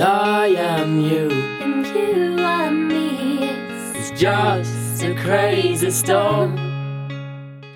and I am you, and you are me. It's just a crazy storm.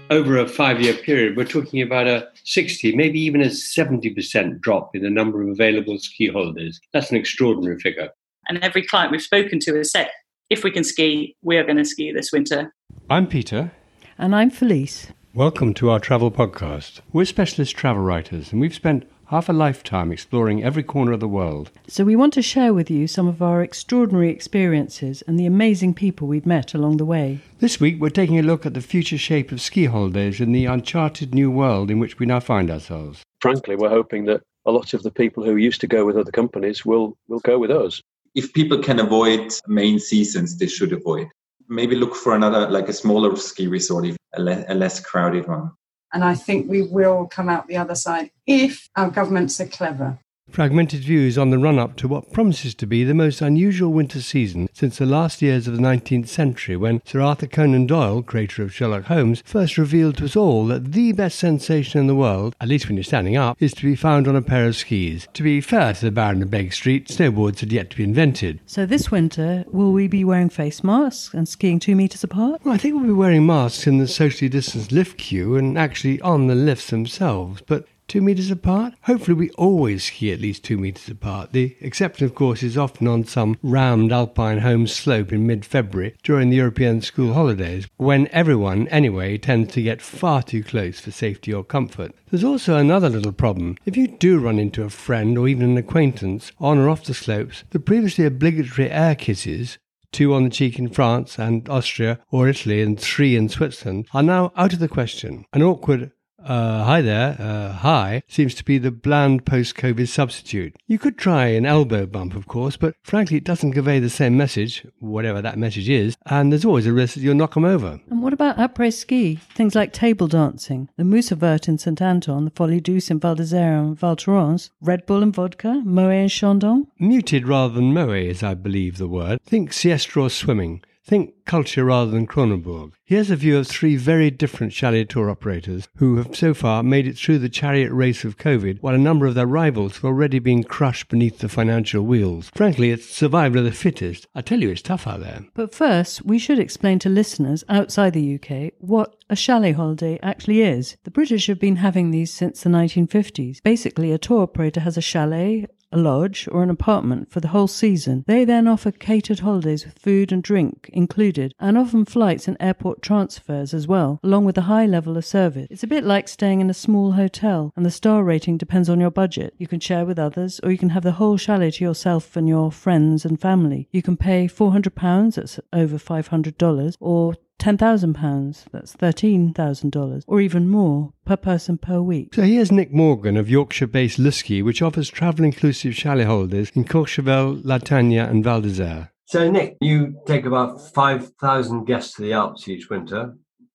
Over a 5-year period, we're talking about a 60, maybe even a 70% drop in the number of available ski holders. That's an extraordinary figure. And every client we've spoken to has said, if we can ski, we are going to ski this winter. I'm Peter. And I'm Felice. Welcome to our travel podcast. We're specialist travel writers, and we've spent half a lifetime exploring every corner of the world. So we want to share with you some of our extraordinary experiences and the amazing people we've met along the way. This week we're taking a look at the future shape of ski holidays in the uncharted new world in which we now find ourselves. Frankly, we're hoping that a lot of the people who used to go with other companies will go with us. If people can avoid main seasons, they should avoid. Maybe look for another, like a smaller ski resort, a less crowded one. And I think we will come out the other side if our governments are clever. Fragmented views on the run-up to what promises to be the most unusual winter season since the last years of the 19th century, when Sir Arthur Conan Doyle, creator of Sherlock Holmes, first revealed to us all that the best sensation in the world, at least when you're standing up, is to be found on a pair of skis. To be fair to the Baron of Begg Street, snowboards had yet to be invented. So this winter, will we be wearing face masks and skiing 2 metres apart? Well, I think we'll be wearing masks in the socially distanced lift queue and actually on the lifts themselves, but 2 metres apart? Hopefully we always ski at least 2 metres apart. The exception, of course, is often on some rammed alpine home slope in mid-February during the European school holidays, when everyone, anyway, tends to get far too close for safety or comfort. There's also another little problem. If you do run into a friend or even an acquaintance on or off the slopes, the previously obligatory air kisses, 2 on the cheek in France and Austria or Italy and 3 in Switzerland, are now out of the question. An awkward hi seems to be the bland post-COVID substitute. You could try an elbow bump, of course, but frankly it doesn't convey the same message, whatever that message is, and there's always a risk that you'll knock them over. And what about après-ski? Things like table dancing, the Mooserwirt in St. Anton, the Folie Douce in Val d'Isère and Val Thorens, Red Bull and vodka, Moët and Chandon? Muted rather than Moët is, I believe, the word. Think siesta or swimming. Think culture rather than Kronenbourg. Here's a view of 3 very different chalet tour operators who have so far made it through the chariot race of COVID, while a number of their rivals have already been crushed beneath the financial wheels. Frankly, it's survival of the fittest. I tell you, it's tough out there. But first, we should explain to listeners outside the UK what a chalet holiday actually is. The British have been having these since the 1950s. Basically, a tour operator has a chalet, a lodge or an apartment for the whole season. They then offer catered holidays with food and drink included, and often flights and airport transfers as well, along with a high level of service. It's a bit like staying in a small hotel, and the star rating depends on your budget. You can share with others, or you can have the whole chalet to yourself and your friends and family. You can pay £400, that's over $500, or £10,000, that's $13,000, or even more, per person per week. So here's Nick Morgan of Yorkshire-based Lu Ski, which offers travel-inclusive chalet holidays in Courchevel, La Tania and Val d'Isère. So Nick, you take about 5,000 guests to the Alps each winter.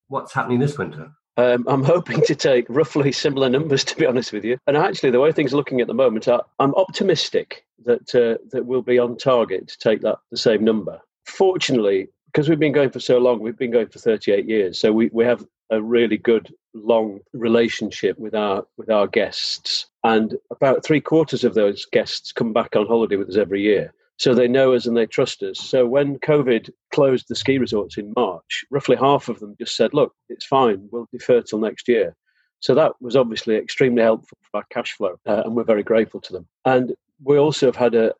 What's happening this winter? I'm hoping to take roughly similar numbers, to be honest with you. And actually, the way things are looking at the moment, I'm optimistic that we'll be on target to take the same number. Fortunately, because we've been going for so long, we've been going for 38 years, so we have a really good, long relationship with our guests. And about 3/4 of those guests come back on holiday with us every year. So they know us and they trust us. So when COVID closed the ski resorts in March, roughly half of them just said, look, it's fine, we'll defer till next year. So that was obviously extremely helpful for our cash flow, and we're very grateful to them. And we also have had a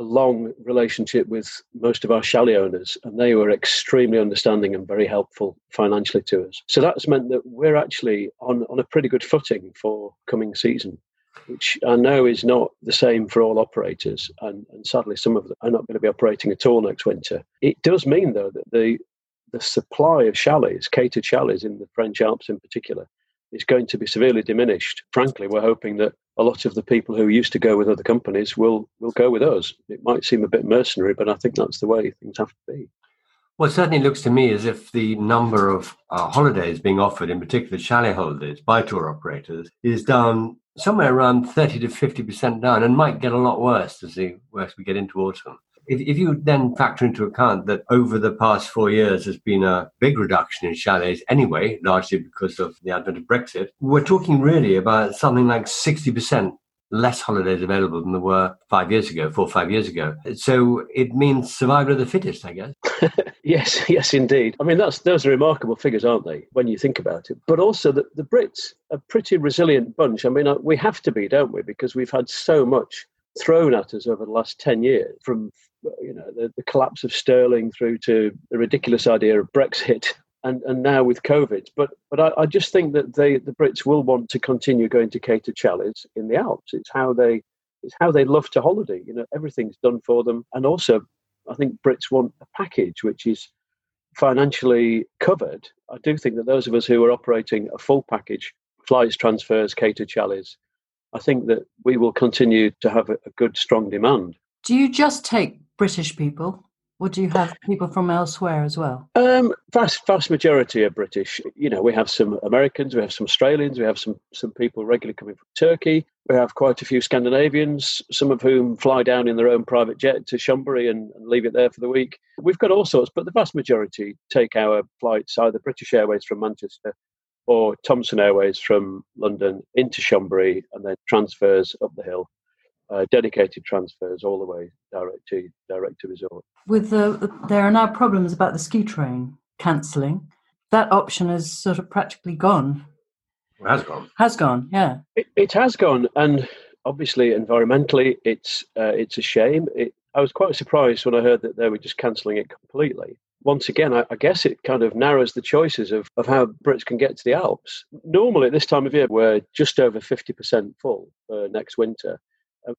long relationship with most of our chalet owners, and they were extremely understanding and very helpful financially to us. So that's meant that we're actually on a pretty good footing for coming season, which I know is not the same for all operators, and sadly some of them are not going to be operating at all next winter. It does mean, though, that the supply of chalets, catered chalets in the French Alps in particular, is going to be severely diminished. Frankly, we're hoping that a lot of the people who used to go with other companies will go with us. It might seem a bit mercenary, but I think that's the way things have to be. Well, it certainly looks to me as if the number of holidays being offered, in particular chalet holidays, by tour operators, is down somewhere around 30 to 50% down, and might get a lot worse as the worse we get into autumn. If you then factor into account that over the past 4 years there's been a big reduction in chalets anyway, largely because of the advent of Brexit, we're talking really about something like 60% less holidays available than there were 4 or 5 years ago. So it means survival of the fittest, I guess. Yes, indeed. I mean, those are remarkable figures, aren't they, when you think about it? But also the Brits are a pretty resilient bunch. I mean, we have to be, don't we? Because we've had so much thrown at us over the last 10 years, from the collapse of sterling through to the ridiculous idea of Brexit. And now with COVID. But I just think that the Brits will want to continue going to cater chalets in the Alps. It's how they love to holiday. Everything's done for them. And also, I think Brits want a package which is financially covered. I do think that those of us who are operating a full package, flights, transfers, cater chalets, I think that we will continue to have a good, strong demand. Do you just take British people? Or do you have people from elsewhere as well? Vast majority are British. We have some Americans, we have some Australians, we have some people regularly coming from Turkey. We have quite a few Scandinavians, some of whom fly down in their own private jet to Chambéry and leave it there for the week. We've got all sorts, but the vast majority take our flights, either British Airways from Manchester or Thomson Airways from London into Chambéry, and then transfers up the hill. Dedicated transfers all the way direct to resort. With there are now problems about the ski train cancelling. That option is sort of practically gone. Well, has gone. Yeah, it has gone, and obviously environmentally, it's a shame. I was quite surprised when I heard that they were just cancelling it completely. Once again, I guess it kind of narrows the choices of how Brits can get to the Alps. Normally, at this time of year, we're just over 50% full for next winter.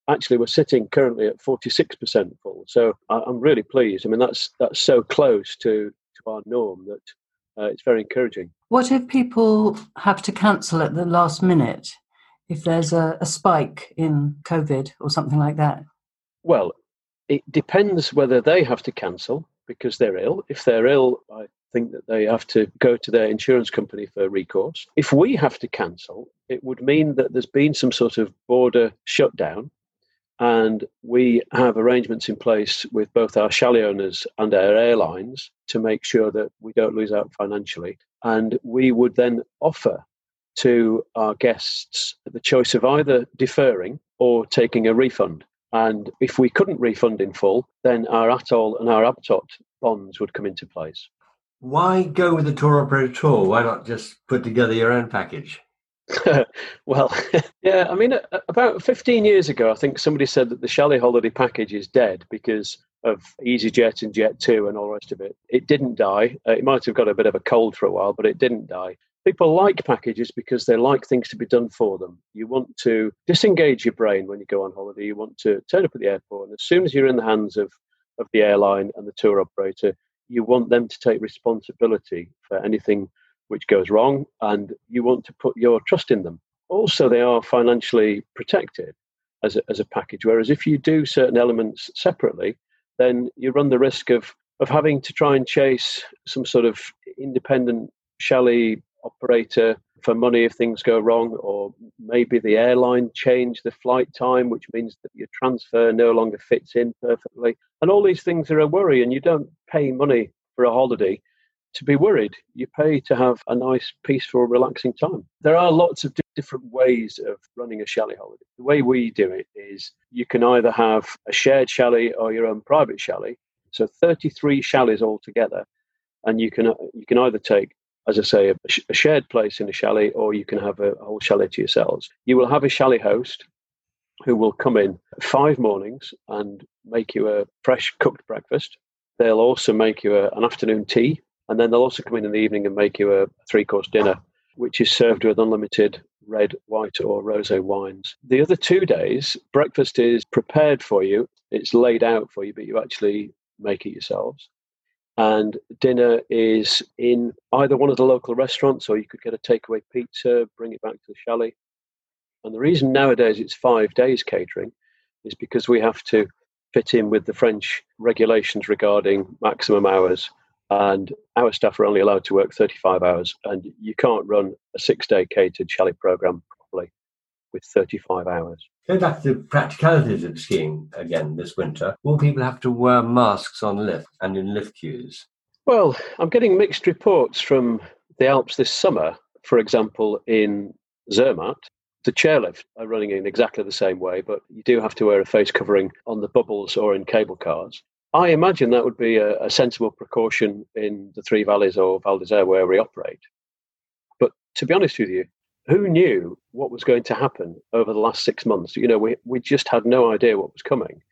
Actually, we're sitting currently at 46% full. So I'm really pleased. I mean, that's so close to our norm that it's very encouraging. What if people have to cancel at the last minute if there's a spike in COVID or something like that? Well, it depends whether they have to cancel because they're ill. If they're ill, I think that they have to go to their insurance company for recourse. If we have to cancel, it would mean that there's been some sort of border shutdown. And we have arrangements in place with both our chalet owners and our airlines to make sure that we don't lose out financially. And we would then offer to our guests the choice of either deferring or taking a refund. And if we couldn't refund in full, then our ATOL and our ABTOT bonds would come into place. Why go with the tour operator at all? Why not just put together your own package? Well, yeah, I mean, about 15 years ago, I think somebody said that the chalet holiday package is dead because of EasyJet and Jet2 and all the rest of it. It didn't die. It might have got a bit of a cold for a while, but it didn't die. People like packages because they like things to be done for them. You want to disengage your brain when you go on holiday. You want to turn up at the airport, and as soon as you're in the hands of the airline and the tour operator, you want them to take responsibility for anything which goes wrong, and you want to put your trust in them. Also, they are financially protected as a package, whereas if you do certain elements separately, then you run the risk of having to try and chase some sort of independent chalet operator for money if things go wrong, or maybe the airline change the flight time, which means that your transfer no longer fits in perfectly. And all these things are a worry, and you don't pay money for a holiday to be worried. You pay to have a nice, peaceful, relaxing time. There are lots of different ways of running a chalet holiday. The way we do it is you can either have a shared chalet or your own private chalet. So 33 chalets altogether, and you can either take, as I say, a shared place in a chalet, or you can have a whole chalet to yourselves. You will have a chalet host who will come in 5 mornings and make you a fresh cooked breakfast. They'll also make you an afternoon tea. And then they'll also come in the evening and make you a 3-course dinner, which is served with unlimited red, white or rosé wines. The other 2 days, breakfast is prepared for you. It's laid out for you, but you actually make it yourselves. And dinner is in either one of the local restaurants, or you could get a takeaway pizza, bring it back to the chalet. And the reason nowadays it's 5 days catering is because we have to fit in with the French regulations regarding maximum hours. And our staff are only allowed to work 35 hours, and you can't run a 6-day catered chalet program properly with 35 hours. Going back to the practicalities of skiing again this winter, will people have to wear masks on lift and in lift queues? Well, I'm getting mixed reports from the Alps this summer. For example, in Zermatt, The chairlift are running in exactly the same way, but you do have to wear a face covering on the bubbles or in cable cars. I imagine that would be a sensible precaution in the Three Valleys or Val d'Isère where we operate. But to be honest with you, who knew what was going to happen over the last 6 months? You know, we just had no idea what was coming.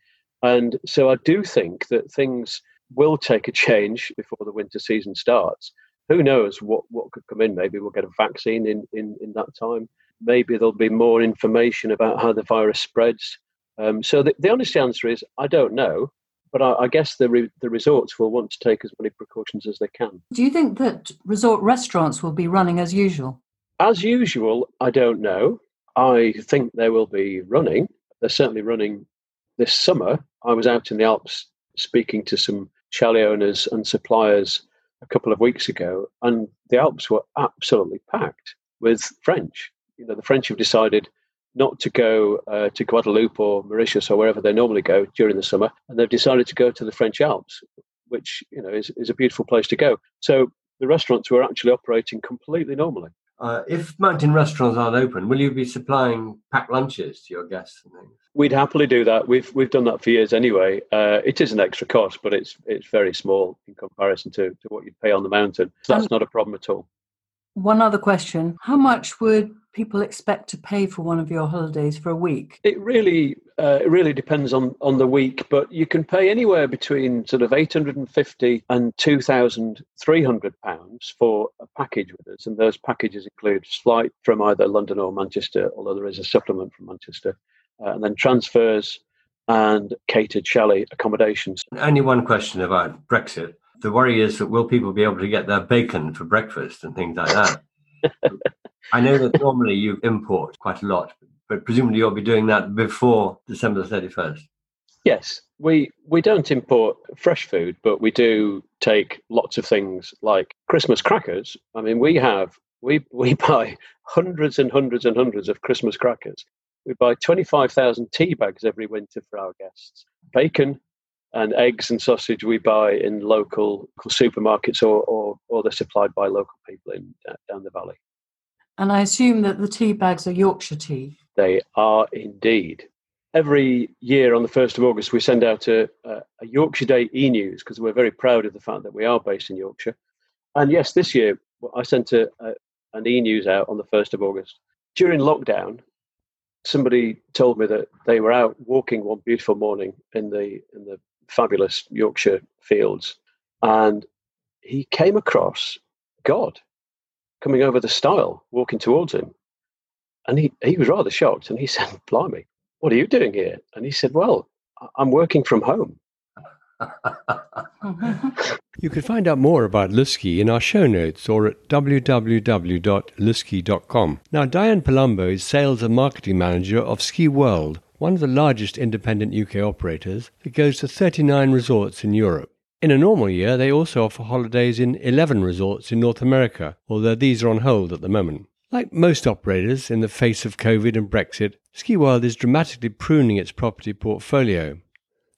And so I do think that things will take a change before the winter season starts. Who knows what could come in? Maybe we'll get a vaccine in that time. Maybe there'll be more information about how the virus spreads. So the honest answer is, I don't know. But I guess the resorts will want to take as many precautions as they can. Do you think that resort restaurants will be running as usual? As usual, I don't know. I think they will be running. They're certainly running this summer. I was out in the Alps speaking to some chalet owners and suppliers a couple of weeks ago, and the Alps were absolutely packed with French. You know, the French have decided not to go to Guadeloupe or Mauritius or wherever they normally go during the summer, and they've decided to go to the French Alps, which, you know, is a beautiful place to go. So the restaurants were actually operating completely normally. If mountain restaurants aren't open, will you be supplying packed lunches to your guests and things? We'd happily do that. We've done that for years anyway. It is an extra cost, but it's very small in comparison to what you'd pay on the mountain. So that's not a problem at all. One other question. How much would people expect to pay for one of your holidays for a week? It really depends on the week, but you can pay anywhere between sort of £850 and £2,300 for a package with us. And those packages include flight from either London or Manchester, although there is a supplement from Manchester, and then transfers and catered chalet accommodations. Only one question about Brexit. The worry is that will people be able to get their bacon for breakfast and things like that? I know that normally you import quite a lot, but presumably you'll be doing that before December 31st. Yes, we don't import fresh food, but we do take lots of things like Christmas crackers. I mean, we buy hundreds and hundreds and hundreds of Christmas crackers. We buy 25,000 tea bags every winter for our guests. Bacon and eggs and sausage we buy in local supermarkets or they're supplied by local people in down the valley. And I assume that the tea bags are Yorkshire tea. They are indeed. Every year on the 1st of August, we send out a Yorkshire Day e-news because we're very proud of the fact that we are based in Yorkshire. And yes, this year I sent an e-news out on the 1st of August. During lockdown, somebody told me that they were out walking one beautiful morning in the fabulous Yorkshire fields, and he came across God coming over the stile, walking towards him. And he was rather shocked, and he said, "Blimey, what are you doing here?" And he said, "Well, I'm working from home." You can find out more about Lu Ski in our show notes or at www.luski.com. Now, Diane Palumbo is Sales and Marketing Manager of Ski World, one of the largest independent UK operators that goes to 39 resorts in Europe. In a normal year, they also offer holidays in 11 resorts in North America, although these are on hold at the moment. Like most operators, in the face of COVID and Brexit, Ski World is dramatically pruning its property portfolio.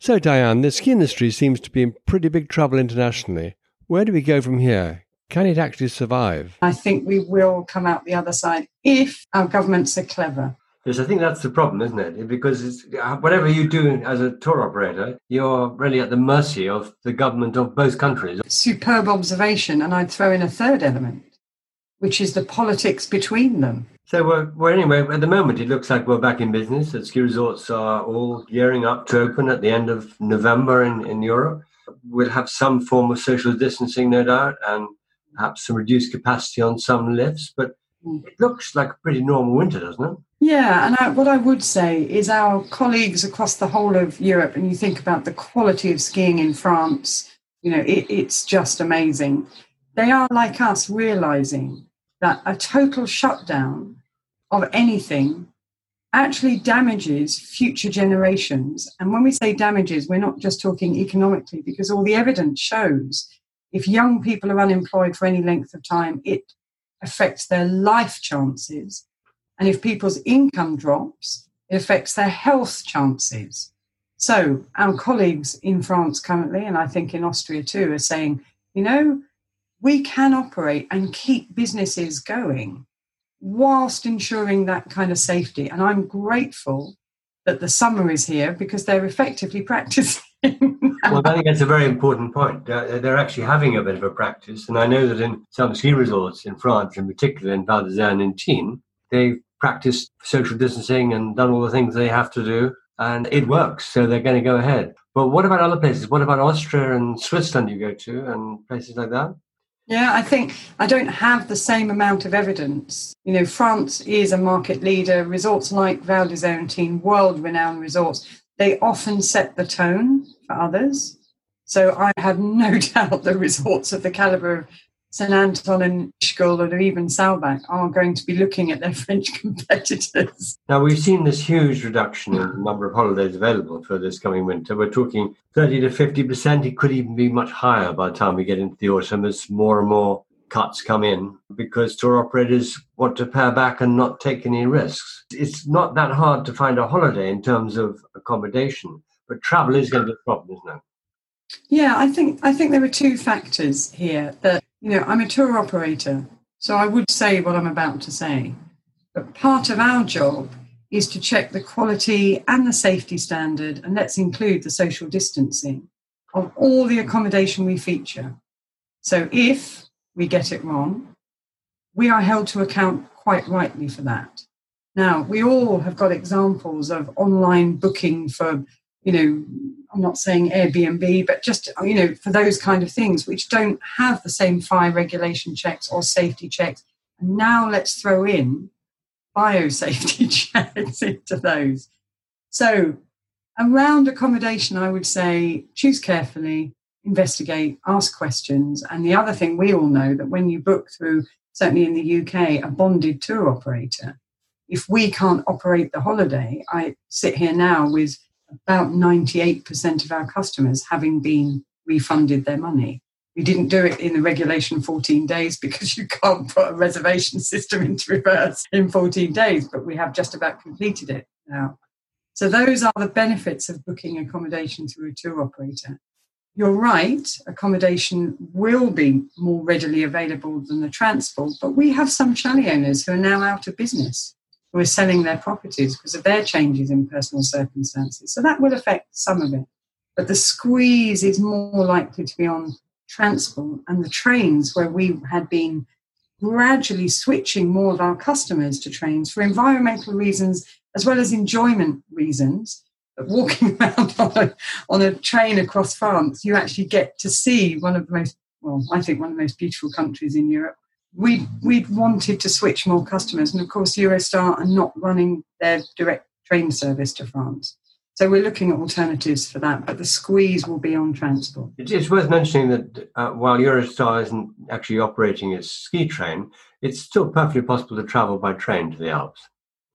So, Diane, the ski industry seems to be in pretty big trouble internationally. Where do we go from here? Can it actually survive? I think we will come out the other side if our governments are clever. Yes, I think that's the problem, isn't it? Because whatever you do as a tour operator, you're really at the mercy of the government of both countries. Superb observation, and I'd throw in a third element, which is the politics between them. So we're anyway, at the moment, it looks like we're back in business. The ski resorts are all gearing up to open at the end of November in Europe. We'll have some form of social distancing, no doubt, and perhaps some reduced capacity on some lifts, but it looks like a pretty normal winter, doesn't it? Yeah, and what I would say is our colleagues across the whole of Europe, and you think about the quality of skiing in France, you know, it's just amazing. They are, like us, realising that a total shutdown of anything actually damages future generations. And when we say damages, we're not just talking economically, because all the evidence shows if young people are unemployed for any length of time, it affects their life chances, and if people's income drops, it affects their health chances. So our colleagues in France currently, and I think in Austria too, are saying, you know, we can operate and keep businesses going. whilst ensuring that kind of safety. And I'm grateful that the summer is here because they're effectively practicing. Well, I think that's a very important point. They're actually having a bit of a practice. And I know that in some ski resorts in France, in particular in Val d'Isère and in Tignes, they've practiced social distancing and done all the things they have to do. And it works. So they're going to go ahead. But what about other places? What about Austria and Switzerland you go to and places like that? Yeah, I think I don't have the same amount of evidence. You know, France is a market leader. Resorts like Val d'Isère and Tignes, world-renowned resorts, they often set the tone for others. So I have no doubt the resorts of the calibre of St. Anton and Schol or even Saalbach are going to be looking at their French competitors. Now, we've seen this huge reduction in the number of holidays available for this coming winter. We're talking 30 to 50%. It could even be much higher by the time we get into the autumn as more and more cuts come in because tour operators want to pare back and not take any risks. It's not that hard to find a holiday in terms of accommodation, but travel is going to be a problem, isn't it? Yeah, I think there are two factors here. That, you know, I'm a tour operator, so I would say what I'm about to say. But part of our job is to check the quality and the safety standard, and let's include the social distancing of all the accommodation we feature. So if we get it wrong, we are held to account quite rightly for that. Now, we all have got examples of online booking for, you know, I'm not saying Airbnb, but just, you know, for those kind of things which don't have the same fire regulation checks or safety checks. And now let's throw in biosafety checks into those. So around accommodation, I would say choose carefully, investigate, ask questions. And the other thing we all know that when you book through, certainly in the UK, a bonded tour operator, if we can't operate the holiday, I sit here now with about 98% of our customers having been refunded their money. We didn't do it in the regulation 14 days because you can't put a reservation system into reverse in 14 days, but we have just about completed it now. So those are the benefits of booking accommodation through a tour operator. You're right, accommodation will be more readily available than the transport, but we have some chalet owners who are now out of business, who are selling their properties because of their changes in personal circumstances. So that will affect some of it. But the squeeze is more likely to be on transport and the trains, where we had been gradually switching more of our customers to trains for environmental reasons as well as enjoyment reasons. But walking around on a train across France, you actually get to see one of the most, well, I think one of the most beautiful countries in Europe. We'd wanted to switch more customers, and of course Eurostar are not running their direct train service to France. So we're looking at alternatives for that, but the squeeze will be on transport. It's worth mentioning that while Eurostar isn't actually operating its ski train, it's still perfectly possible to travel by train to the Alps.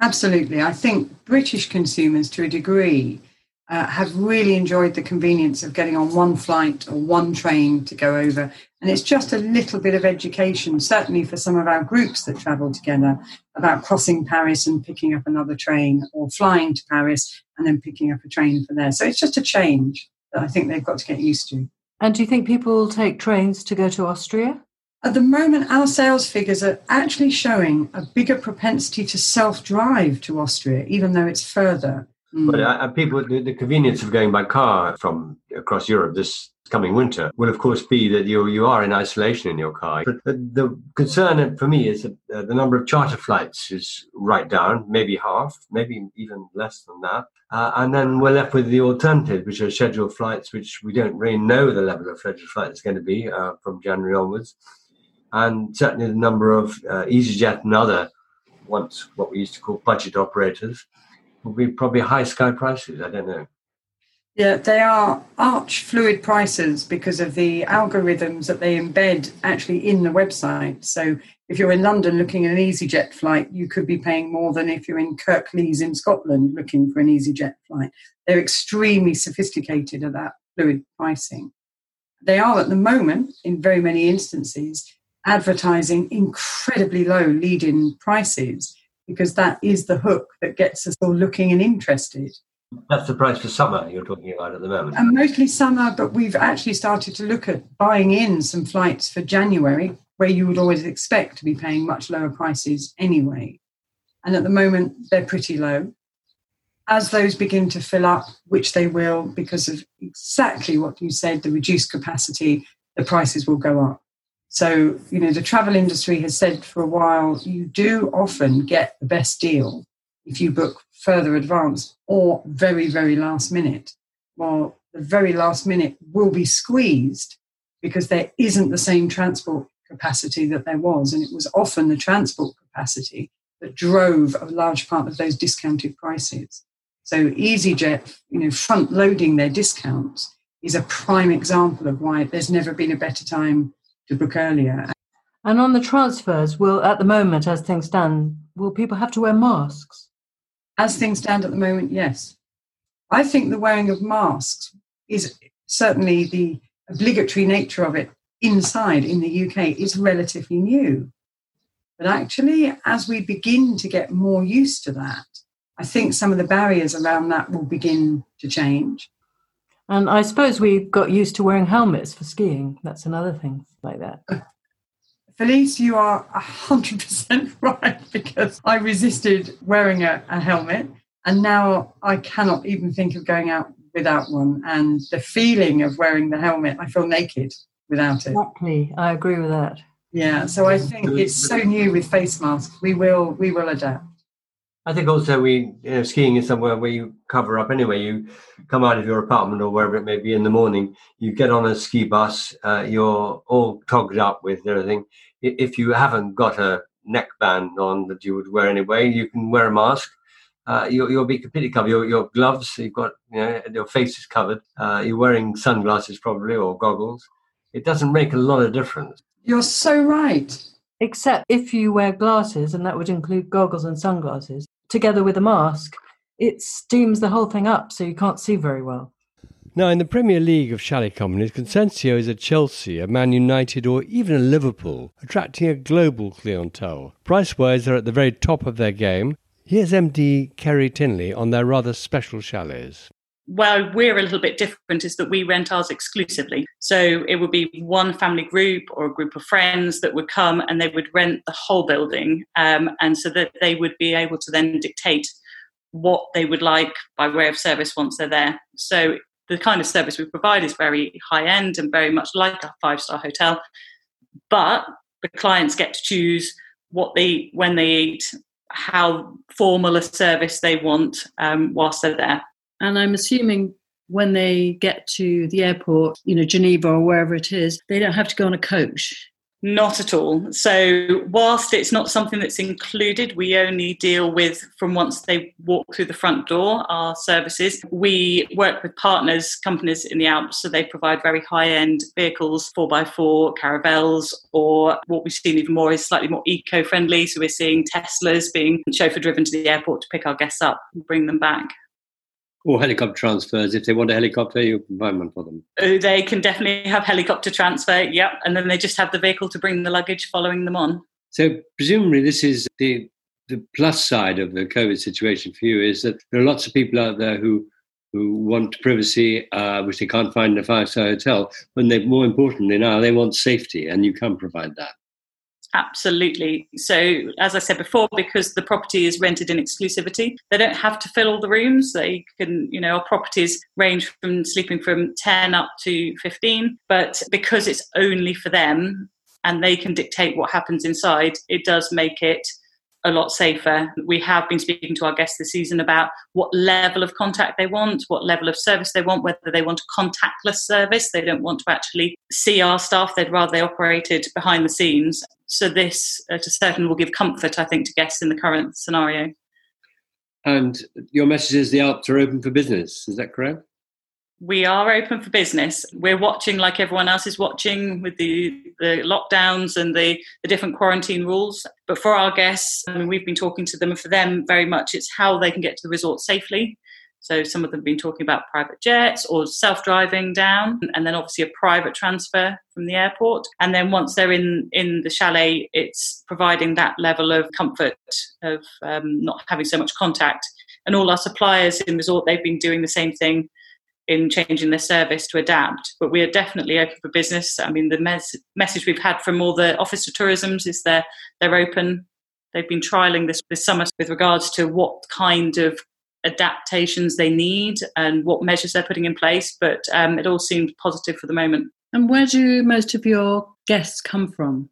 Absolutely. I think British consumers, to a degree, have really enjoyed the convenience of getting on one flight or one train to go over. And it's just a little bit of education, certainly for some of our groups that travel together, about crossing Paris and picking up another train, or flying to Paris and then picking up a train from there. So it's just a change that I think they've got to get used to. And do you think people take trains to go to Austria? At the moment, our sales figures are actually showing a bigger propensity to self-drive to Austria, even though it's further. But people, the convenience of going by car from across Europe this coming winter will, of course, be that you are in isolation in your car. But the concern for me is that the number of charter flights is right down, maybe half, maybe even less than that. And then we're left with the alternatives, which are scheduled flights, which we don't really know the level of scheduled flights is going to be from January onwards. And certainly the number of EasyJet and other, once what we used to call budget operators, will be probably high sky prices, I don't know. Yeah, they are arch fluid prices because of the algorithms that they embed actually in the website. So if you're in London looking at an EasyJet flight, you could be paying more than if you're in Kirklees in Scotland looking for an EasyJet flight. They're extremely sophisticated at that fluid pricing. They are at the moment, in very many instances, advertising incredibly low lead-in prices, because that is the hook that gets us all looking and interested. That's the price for summer you're talking about at the moment. And mostly summer, but we've actually started to look at buying in some flights for January, where you would always expect to be paying much lower prices anyway. And at the moment, they're pretty low. As those begin to fill up, which they will because of exactly what you said, the reduced capacity, the prices will go up. So, you know, the travel industry has said for a while, you do often get the best deal if you book further advance or very, very last minute. Well, the very last minute will be squeezed because there isn't the same transport capacity that there was. And it was often the transport capacity that drove a large part of those discounted prices. So EasyJet, you know, front-loading their discounts is a prime example of why there's never been a better time to book earlier. And on the transfers, will, at the moment, as things stand, will people have to wear masks? As things stand at the moment, yes. I think the wearing of masks is certainly the obligatory nature of it inside in the UK is relatively new. But actually, as we begin to get more used to that, I think some of the barriers around that will begin to change. And I suppose we got used to wearing helmets for skiing. That's another thing like that. Felice, you are 100% right, because I resisted wearing a helmet and now I cannot even think of going out without one. And the feeling of wearing the helmet, I feel naked without it. Exactly, I agree with that. Yeah, so I think it's so new with face masks. We will adapt. I think also skiing is somewhere where you cover up anyway. You come out of your apartment or wherever it may be in the morning, you get on a ski bus, you're all togged up with everything. If you haven't got a neckband on that you would wear anyway, you can wear a mask. You'll be completely covered. Your gloves, you've got, you know, your face is covered. You're wearing sunglasses probably or goggles. It doesn't make a lot of difference. You're so right. Except if you wear glasses, and that would include goggles and sunglasses, together with a mask, it steams the whole thing up so you can't see very well. Now, in the Premier League of chalet companies, Consensio is a Chelsea, a Man United or even a Liverpool, attracting a global clientele. Price-wise, they're at the very top of their game. Here's MD Kerry Tinley on their rather special chalets. Well, we're a little bit different is that we rent ours exclusively. So it would be one family group or a group of friends that would come and they would rent the whole building. And so that they would be able to then dictate what they would like by way of service once they're there. So the kind of service we provide is very high end and very much like a 5-star hotel. But the clients get to choose when they eat, how formal a service they want whilst they're there. And I'm assuming when they get to the airport, you know, Geneva or wherever it is, they don't have to go on a coach. Not at all. So whilst it's not something that's included, we only deal with from once they walk through the front door, our services. We work with partners, companies in the Alps, so they provide very high-end vehicles, 4x4, caravels, or what we've seen even more is slightly more eco-friendly. So we're seeing Teslas being chauffeur-driven to the airport to pick our guests up and bring them back. Or helicopter transfers. If they want a helicopter, you can buy one for them. They can definitely have helicopter transfer, yep. And then they just have the vehicle to bring the luggage following them on. So presumably this is the plus side of the COVID situation for you, is that there are lots of people out there who want privacy, which they can't find in a 5-star hotel. When they, more importantly now, they want safety, and you can provide that. Absolutely. So, as I said before, because the property is rented in exclusivity, they don't have to fill all the rooms. They can, you know, our properties range from sleeping from 10 up to 15. But because it's only for them and they can dictate what happens inside, it does make it a lot safer. We have been speaking to our guests this season about what level of contact they want, what level of service they want, whether they want a contactless service. They don't want to actually see our staff. They'd rather they operated behind the scenes. So this, to certain, will give comfort, I think, to guests in the current scenario. And your message is the Alps are open for business. Is that correct? We are open for business. We're watching like everyone else is watching with the lockdowns and the different quarantine rules. But for our guests, I mean, we've been talking to them, and for them very much it's how they can get to the resort safely. So some of them have been talking about private jets or self-driving down, and then obviously a private transfer from the airport. And then once they're in the chalet, it's providing that level of comfort of not having so much contact. And all our suppliers in resort, they've been doing the same thing. in changing their service to adapt. But we are definitely open for business. I mean, the message we've had from all the Office of Tourisms is they're open. They've been trialling this summer with regards to what kind of adaptations they need and what measures they're putting in place. But it all seems positive for the moment. And where do most of your guests come from?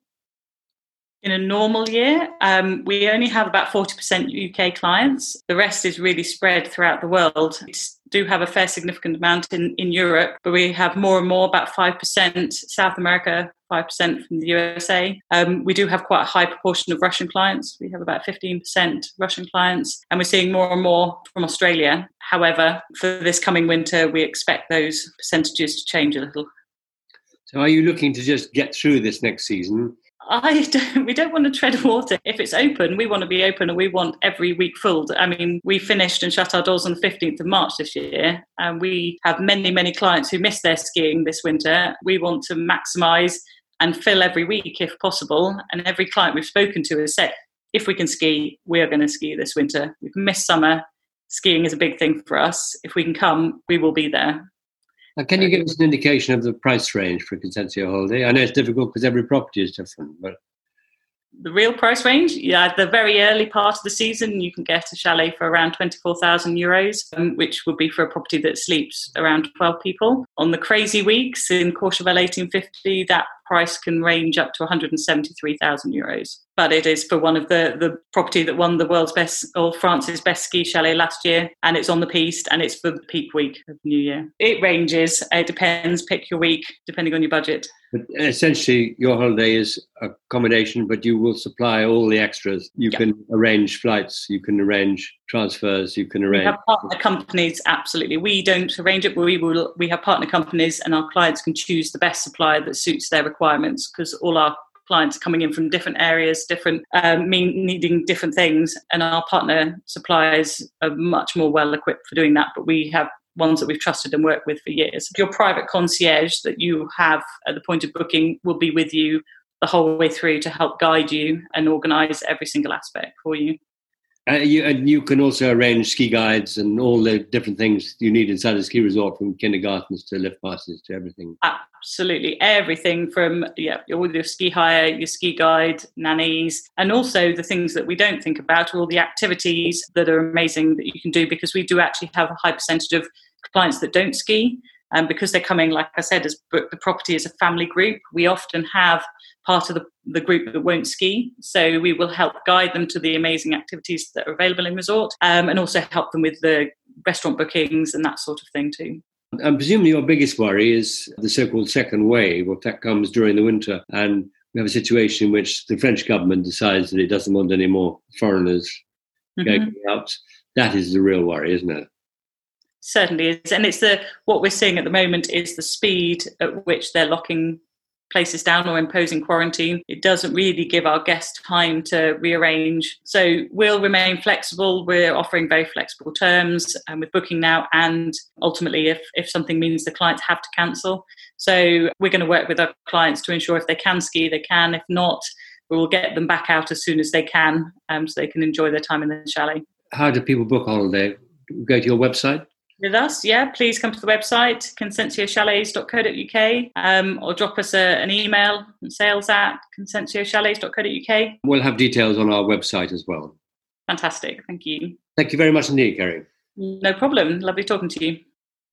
In a normal year, we only have about 40% UK clients. The rest is really spread throughout the world. We do have a fair significant amount in Europe, but we have more and more, about 5% South America, 5% from the USA. We do have quite a high proportion of Russian clients. We have about 15% Russian clients, and we're seeing more and more from Australia. However, for this coming winter, we expect those percentages to change a little. So are you looking to just get through this next season? We don't want to tread water. If it's open, we want to be open and we want every week full. I mean, we finished and shut our doors on the 15th of March this year, and we have many, many clients who missed their skiing this winter. We want to maximise and fill every week if possible. And every client we've spoken to has said, if we can ski, we are going to ski this winter. We've missed summer. Skiing is a big thing for us. If we can come, we will be there. Now, can you give us an indication of the price range for a Consensio holiday? I know it's difficult because every property is different, but the real price range, yeah, the very early part of the season, you can get a chalet for around €24,000, which would be for a property that sleeps around 12 people. On the crazy weeks in Courchevel 1850, that price can range up to €173,000. But it is for one of the property that won the world's best, or France's best ski chalet last year, and it's on the piste, and it's for the peak week of New Year. It ranges. It depends. Pick your week, depending on your budget. But essentially, your holiday is accommodation, but you will supply all the extras. You can arrange flights, you can arrange transfers, you can arrange... We have partner companies, absolutely. We don't arrange it, but we have partner companies, and our clients can choose the best supplier that suits their requirements, because all our clients coming in from different areas, different needing different things, and our partner suppliers are much more well equipped for doing that, but we have ones that we've trusted and worked with for years. Your private concierge that you have at the point of booking will be with you the whole way through to help guide you and organise every single aspect for you. And you can also arrange ski guides and all the different things you need inside a ski resort, from kindergartens to lift passes to everything. Absolutely. Everything from all your ski hire, your ski guide, nannies, and also the things that we don't think about are all the activities that are amazing that you can do, because we do actually have a high percentage of clients that don't ski. And because they're coming, like I said, as the property is a family group, we often have part of the group that won't ski. So we will help guide them to the amazing activities that are available in resort, and also help them with the restaurant bookings and that sort of thing too. And presumably your biggest worry is the so-called second wave, or that comes during the winter. And we have a situation in which the French government decides that it doesn't want any more foreigners going out. That is the real worry, isn't it? Certainly is. And it's what we're seeing at the moment is the speed at which they're locking places down or imposing quarantine. It doesn't really give our guests time to rearrange. So we'll remain flexible. We're offering very flexible terms with booking now, and ultimately if something means the clients have to cancel. So we're going to work with our clients to ensure if they can ski, they can. If not, we will get them back out as soon as they can, so they can enjoy their time in the chalet. How do people book a holiday? Go to your website? With us, please come to the website, consensiochalets.co.uk, or drop us an email, sales@consensiochalets.co.uk. We'll have details on our website as well. Fantastic, thank you. Thank you very much indeed, Kerry. No problem, lovely talking to you.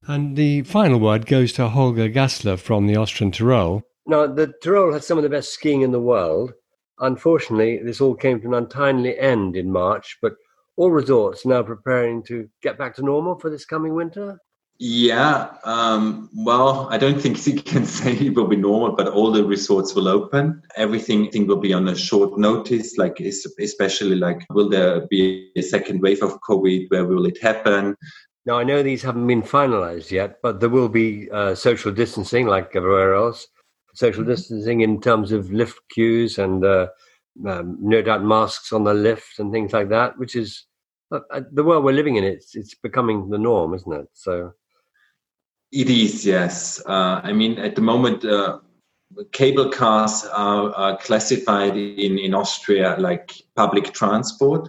And the final word goes to Holger Gassler from the Austrian Tyrol. Now, the Tyrol has some of the best skiing in the world. Unfortunately, this all came to an untimely end in March, but all resorts now preparing to get back to normal for this coming winter? Yeah, I don't think you can say it will be normal, but all the resorts will open. Everything will be on a short notice, will there be a second wave of COVID? Where will it happen? Now, I know these haven't been finalized yet, but there will be social distancing like everywhere else. Social distancing in terms of lift queues and no doubt masks on the lift and things like that, which is... the world we're living in, it's becoming the norm, isn't it? So it is, yes. At the moment, cable cars are classified in Austria like public transport,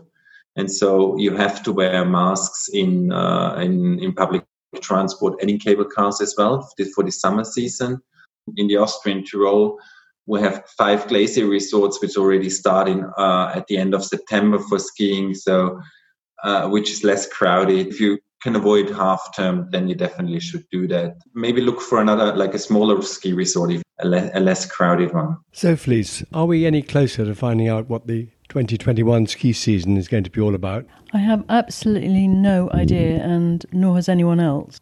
and so you have to wear masks in public transport and in cable cars as well for the summer season. In the Austrian Tyrol, we have 5 glacier resorts which already start in, at the end of September for skiing, so which is less crowded. If you can avoid half-term, then you definitely should do that. Maybe look for another, like a smaller ski resort, a less crowded one. So, Felice, are we any closer to finding out what the 2021 ski season is going to be all about? I have absolutely no idea, and nor has anyone else.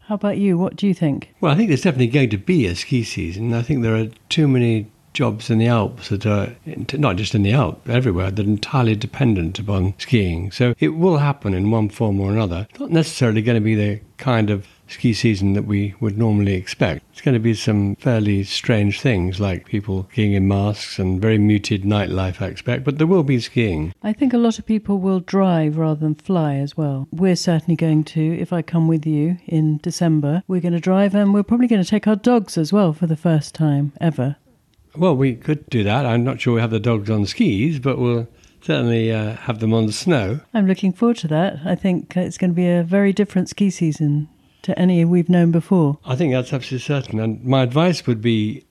How about you? What do you think? Well, I think there's definitely going to be a ski season. I think there are too many jobs in the Alps that are, not just in the Alps, everywhere, that are entirely dependent upon skiing. So it will happen in one form or another. Not necessarily going to be the kind of ski season that we would normally expect. It's going to be some fairly strange things, like people skiing in masks and very muted nightlife, I expect, but there will be skiing. I think a lot of people will drive rather than fly as well. We're certainly going to, if I come with you in December, we're going to drive, and we're probably going to take our dogs as well for the first time ever. Well, we could do that. I'm not sure we have the dogs on skis, but we'll certainly have them on the snow. I'm looking forward to that. I think it's going to be a very different ski season to any we've known before. I think that's absolutely certain. And my advice would be,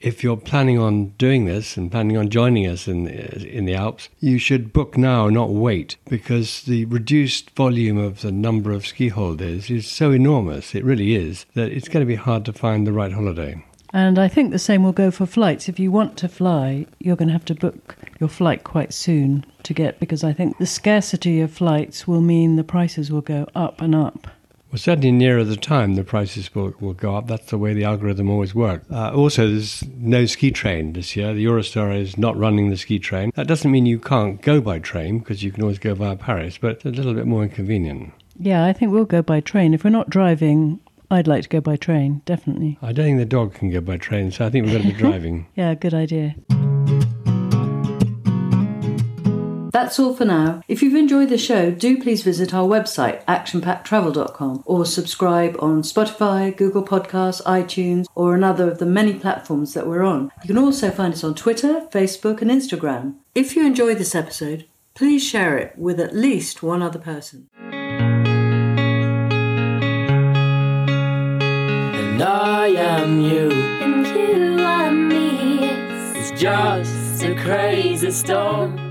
if you're planning on doing this and planning on joining us in the Alps, you should book now, not wait, because the reduced volume of the number of ski holidays is so enormous, it really is, that it's going to be hard to find the right holiday. And I think the same will go for flights. If you want to fly, you're going to have to book your flight quite soon to get, because I think the scarcity of flights will mean the prices will go up and up. Well, certainly nearer the time, the prices will go up. That's the way the algorithm always works. Also, there's no ski train this year. The Eurostar is not running the ski train. That doesn't mean you can't go by train, because you can always go via Paris, but it's a little bit more inconvenient. Yeah, I think we'll go by train. If we're not driving, I'd like to go by train, definitely. I don't think the dog can go by train, so I think we're going to be driving. Yeah, good idea. That's all for now. If you've enjoyed the show, do please visit our website, actionpacktravel.com, or subscribe on Spotify, Google Podcasts, iTunes, or another of the many platforms that we're on. You can also find us on Twitter, Facebook, and Instagram. If you enjoyed this episode, please share it with at least one other person. And I am you. And you are me. It's just a crazy storm.